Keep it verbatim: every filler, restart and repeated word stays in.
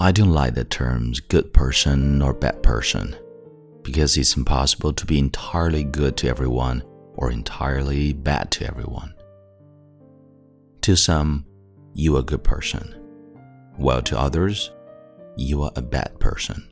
I don't like the terms good person or bad person, because it's impossible to be entirely good to everyone or entirely bad to everyone. To some, you are a good person, while to others, you are a bad person.